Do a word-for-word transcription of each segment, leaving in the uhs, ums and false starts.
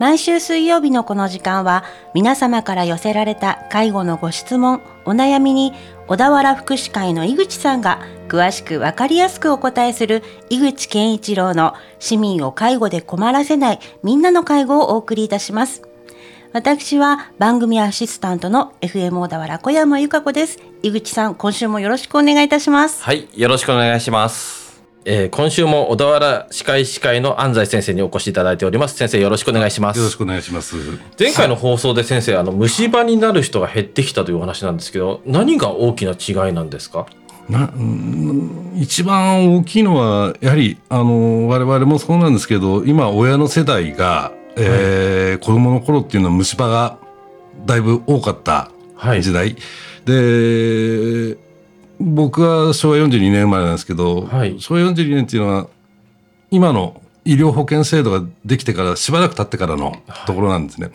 毎週水曜日のこの時間は、皆様から寄せられた介護のご質問、お悩みに小田原福祉会の井口さんが詳しくわかりやすくお答えする、井口健一郎の市民を介護で困らせないみんなの介護をお送りいたします。私は番組アシスタントの エフエム 小田原小山由香子です。井口さん、今週もよろしくお願いいたします。はい、よろしくお願いします。えー、今週も小田原歯科医師会の安西先生にお越しいただいております。先生、よろしくお願いします。よろしくお願いします。前回の放送で先生、あの虫歯になる人が減ってきたというお話なんですけど、何が大きな違いなんですか？な一番大きいのはやはりあの我々もそうなんですけど、今親の世代がえー、子供の頃っていうのは虫歯がだいぶ多かった時代、はい、で僕は昭和よんじゅうにねん生まれなんですけど、はい、昭和よんじゅうにねんっていうのは今の医療保険制度ができてからしばらく経ってからのところなんですね、は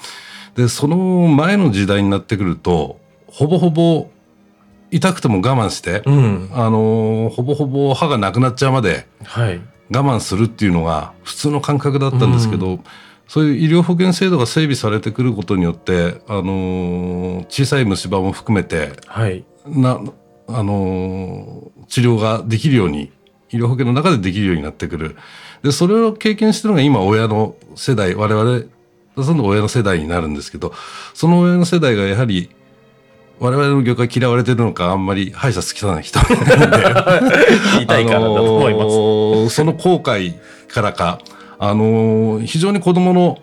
い、でその前の時代になってくるとほぼほぼ痛くても我慢して、うん、あのほぼほぼ歯がなくなっちゃうまで我慢するっていうのが普通の感覚だったんですけど、うん、そういう医療保険制度が整備されてくることによって、あのー、小さい虫歯も含めて、はい、なあのー、治療ができるように、医療保険の中でできるようになってくる。でそれを経験してるのが今親の世代、我々その親の世代になるんですけど、その親の世代がやはり我々の業界嫌われてるのか、あんまり歯医者好きな人はいないので言いたいからだと思います、あのー、その後悔からかあの非常に子どもの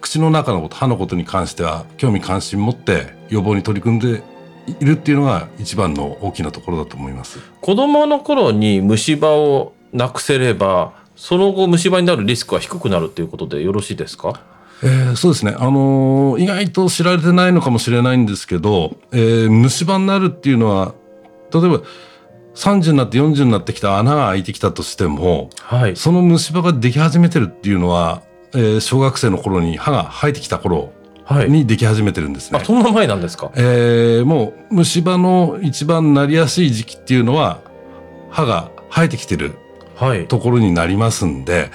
口の中のこと、歯のことに関しては興味関心持って予防に取り組んでいるっていうのが一番の大きなところだと思います。子どもの頃に虫歯をなくせれば、その後虫歯になるリスクは低くなるということでよろしいですか？えー、そうですね、あの意外と知られてないのかもしれないんですけど、えー、虫歯になるっていうのは、例えばさんじゅうになってよんじゅうになってきた穴が開いてきたとしても、はい、その虫歯ができ始めてるっていうのは、えー、小学生の頃に歯が生えてきた頃にでき始めてるんですね、はい、あ、そんな前なんですか？えー、もう虫歯の一番なりやすい時期っていうのは歯が生えてきてるところになりますんで、はい、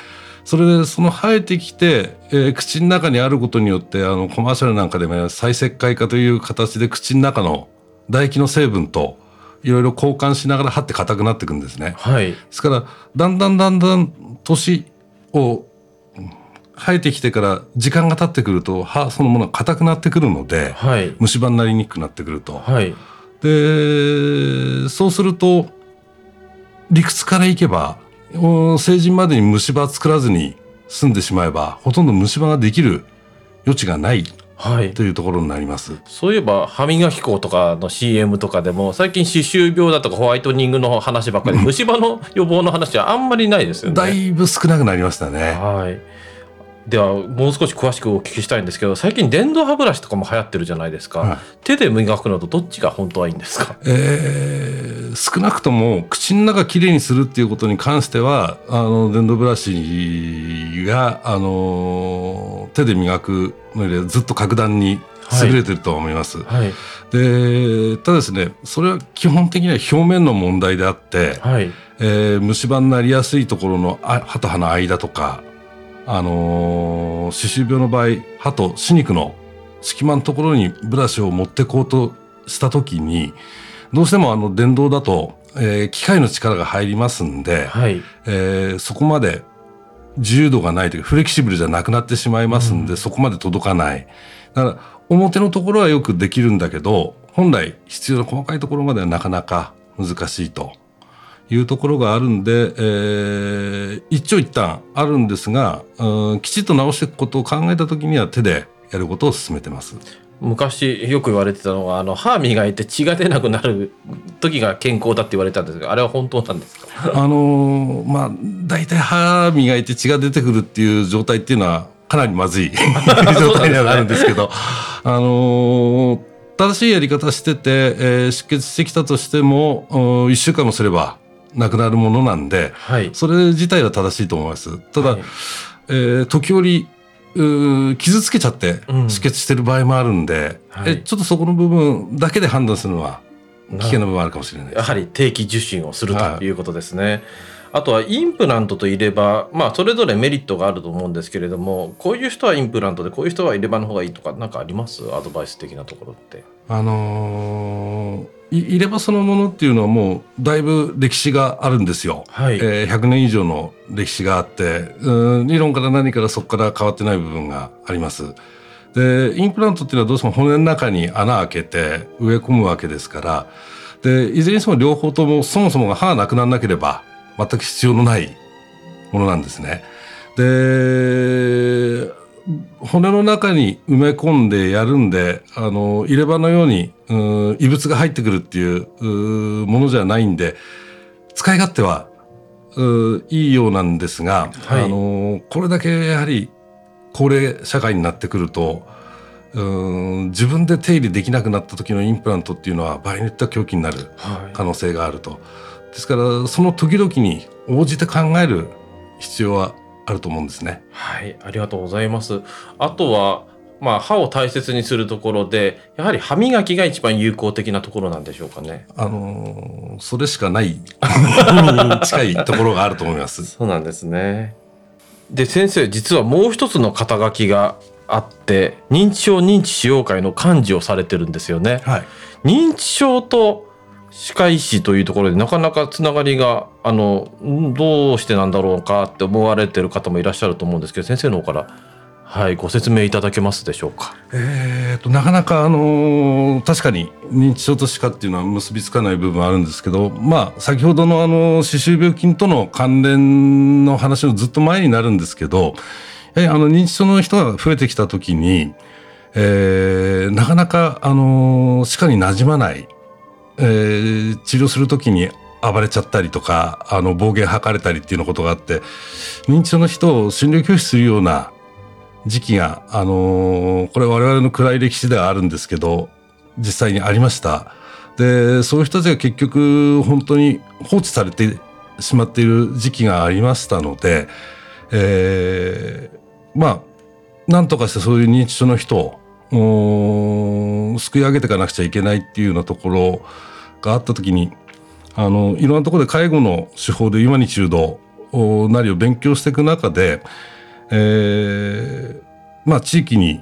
それでその生えてきて、えー、口の中にあることによって、あのコマーシャルなんかでも再石灰化という形で口の中の唾液の成分といろいろ交換しながら歯って硬くなっていくんですね、はい、ですからだんだんだんだん年を生えてきてから時間が経ってくると歯そのものが硬くなってくるので、はい、虫歯になりにくくなってくると、はい、でそうすると理屈からいけば成人までに虫歯作らずに済んでしまえばほとんど虫歯ができる余地がないはい、というところになります。そういえば歯磨き粉とかの シーエム とかでも最近歯周病だとかホワイトニングの話ばっかり、虫歯の予防の話はあんまりないですよね。だいぶ少なくなりましたね。はい、ではもう少し詳しくお聞きしたいんですけど、最近電動歯ブラシとかも流行ってるじゃないですか、はい、手で磨くのとどっちが本当はいいんですか？えー、少なくとも口の中きれいにするっていうことに関しては、あの電動ブラシが、あの手で磨くのよりはずっと格段に優れてると思います、はいはい、でただですね、それは基本的には表面の問題であって、はい、えー、虫歯になりやすいところの歯と歯の間とか、あのー、歯周病の場合歯と歯肉の隙間のところにブラシを持ってこうとした時にどうしてもあの電動だと、えー、機械の力が入りますんで、はい、えー、そこまで自由度がないというかフレキシブルじゃなくなってしまいますんで、うん、そこまで届かない。だから表のところはよくできるんだけど本来必要な細かいところまではなかなか難しいというところがあるんで、えー、一長一短あるんですが、うん、きちっと直していくことを考えた時には手でやることを勧めてます。昔よく言われてたのが、あの歯磨いて血が出なくなる時が健康だって言われたんですが、あれは本当なんですか？あのー、まあ大体歯磨いて血が出てくるっていう状態っていうのはかなりまずい状態にはなるんですけどあのー、正しいやり方してて、えー、出血してきたとしてもいっしゅうかんもすればなくなるものなんで、はい、それ自体は正しいと思います。ただ、はい、えー、時折傷つけちゃって止血してる場合もあるんで、うん、はい、えちょっとそこの部分だけで判断するのは危険な部分あるかもしれないです。やはり定期受診をするということですね、はい、あとはインプラントと入れ歯、まあ、それぞれメリットがあると思うんですけれども、こういう人はインプラントでこういう人は入れ歯の方がいいとかなんかあります？アドバイス的なところって。あのー、入れ歯そのものっていうのはもうだいぶ歴史があるんですよ、はい。えー、ひゃくねん以上の歴史があって、うん、理論から何からそこから変わってない部分があります。でインプラントっていうのはどうしても骨の中に穴開けて植え込むわけですから、でいずれにしても両方ともそもそもが歯がなくならなければ全く必要のないものなんですね。で骨の中に埋め込んでやるんで、あの入れ歯のようにう異物が入ってくるっていうものじゃないんで、使い勝手はいいようなんですが、はい、あのこれだけやはり高齢社会になってくると、うーん自分で手入れできなくなった時のインプラントっていうのは場合によっては凶器になる可能性があると、はい。ですからその時々に応じて考える必要はあると思うんですね。はい、ありがとうございます。あとは、まあ、歯を大切にするところでやはり歯磨きが一番有効的なところなんでしょうかね。あのー、それしかない近いところがあると思います。そうなんですね。で先生、実はもう一つの肩書きがあって、認知症認知使用会の幹事をされてるんですよね、はい。認知症と歯科医師というところでなかなかつながりがあのどうしてなんだろうかって思われている方もいらっしゃると思うんですけど、先生の方から、はい、ご説明いただけますでしょうか。えー、となかなか、あのー、確かに認知症と歯科っていうのは結びつかない部分あるんですけど、まあ、先ほどのあの歯周病菌との関連の話のずっと前になるんですけど、えー、あの認知症の人が増えてきた時に、えー、なかなか、あのー、歯科に馴染まない、えー、治療するときに暴れちゃったりとか、あの暴言吐かれたりっていうようなことがあって、認知症の人を診療拒否するような時期が、あのー、これ我々の暗い歴史ではあるんですけど実際にありました。でそういう人たちが結局本当に放置されてしまっている時期がありましたので、えー、まあなんとかしてそういう認知症の人をすくい上げていかなくちゃいけないっていうようなところがあった時に、あのいろんなところで介護の手法で今に中道なりを勉強していく中で、えーまあ、地域に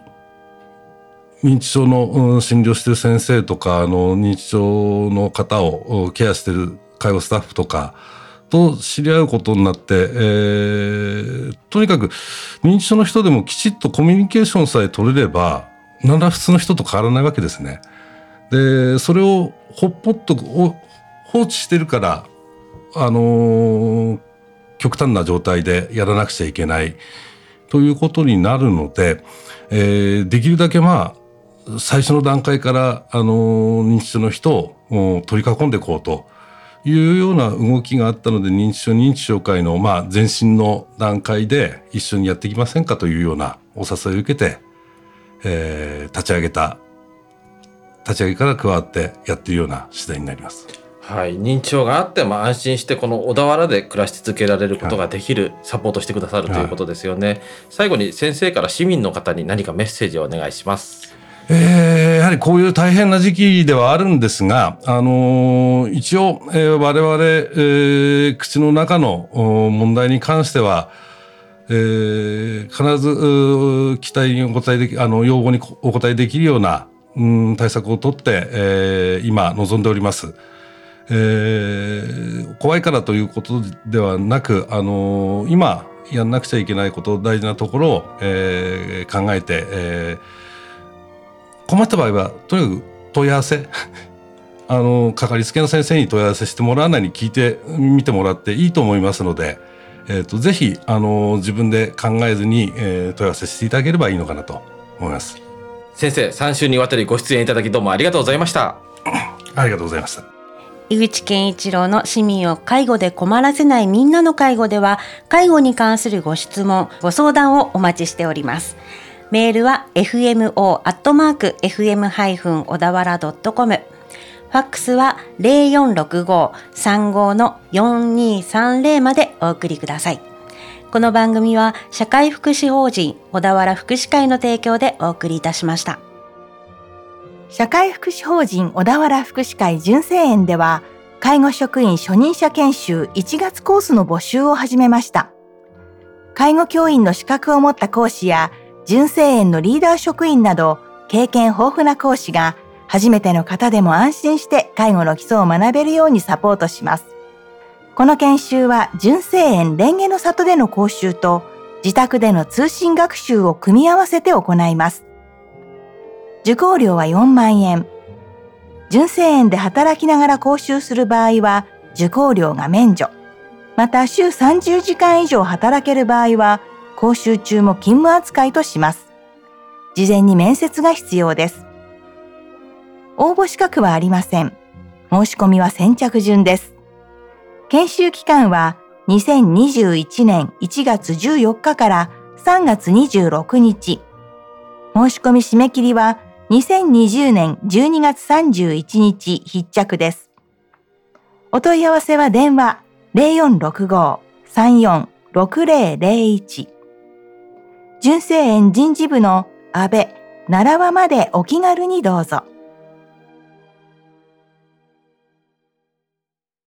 認知症の診療してる先生とか、あの認知症の方をケアしてる介護スタッフとかと知り合うことになって、えー、とにかく認知症の人でもきちっとコミュニケーションさえ取れれば何ら普通の人と変わらないわけですね。でそれをほっぽっと放置してるから、あのー、極端な状態でやらなくちゃいけないということになるので、えー、できるだけまあ最初の段階から、あのー、認知症の人を取り囲んでいこうというような動きがあったので、認知症認知症会のまあ前身の段階で一緒にやっていきませんかというようなお誘いを受けて、えー、立ち上げた立ち上げから加わってやっているような次第になります。はい、認知症があっても安心してこの小田原で暮らし続けられることができる、はい、サポートしてくださるということですよね、はい。最後に先生から市民の方に何かメッセージをお願いします。えー、やはりこういう大変な時期ではあるんですが、あのー、一応、えー、我々、えー、口の中の問題に関しては、えー、必ず期待にお答えでき、あの要望にお答えできるような、うん、対策をとって、えー、今望んでおります。えー、怖いからということではなく、あのー、今やんなくちゃいけないこと、大事なところを、えー、考えて、えー、困った場合はとにかく問い合わせあのかかりつけの先生に問い合わせしてもらわないに聞いてみてもらっていいと思いますので、えー、とぜひ、あのー、自分で考えずに、えー、問い合わせしていただければいいのかなと思います。先生、さん週にわたりご出演いただきどうもありがとうございました。ありがとうございました。井口健一郎の市民を介護で困らせないみんなの介護では、介護に関するご質問ご相談をお待ちしております。メールは エフエムオーアットマークエフエムオダワラドットコム、 ファックスは ゼロよんろくご さんご よんにさんゼロ までお送りください。この番組は社会福祉法人小田原福祉会の提供でお送りいたしました。社会福祉法人小田原福祉会純正園では、介護職員初任者研修いちがつコースの募集を始めました。介護教員の資格を持った講師や、純正園のリーダー職員など、経験豊富な講師が、初めての方でも安心して介護の基礎を学べるようにサポートします。この研修は、純正園蓮華の里での講習と、自宅での通信学習を組み合わせて行います。受講料はよんまんえん。純正園で働きながら講習する場合は、受講料が免除。また、週さんじゅうじかん以上働ける場合は、講習中も勤務扱いとします。事前に面接が必要です。応募資格はありません。申し込みは先着順です。研修期間はにせんにじゅういちねんいちがつじゅうよっかからさんがつにじゅうろくにち。申し込み締め切りはにせんにじゅうねんじゅうにがつさんじゅういちにち必着です。お問い合わせは電話 ゼロよんろくごのさんよんろくゼロゼロいち、純正園人事部の安倍奈良和までお気軽にどうぞ。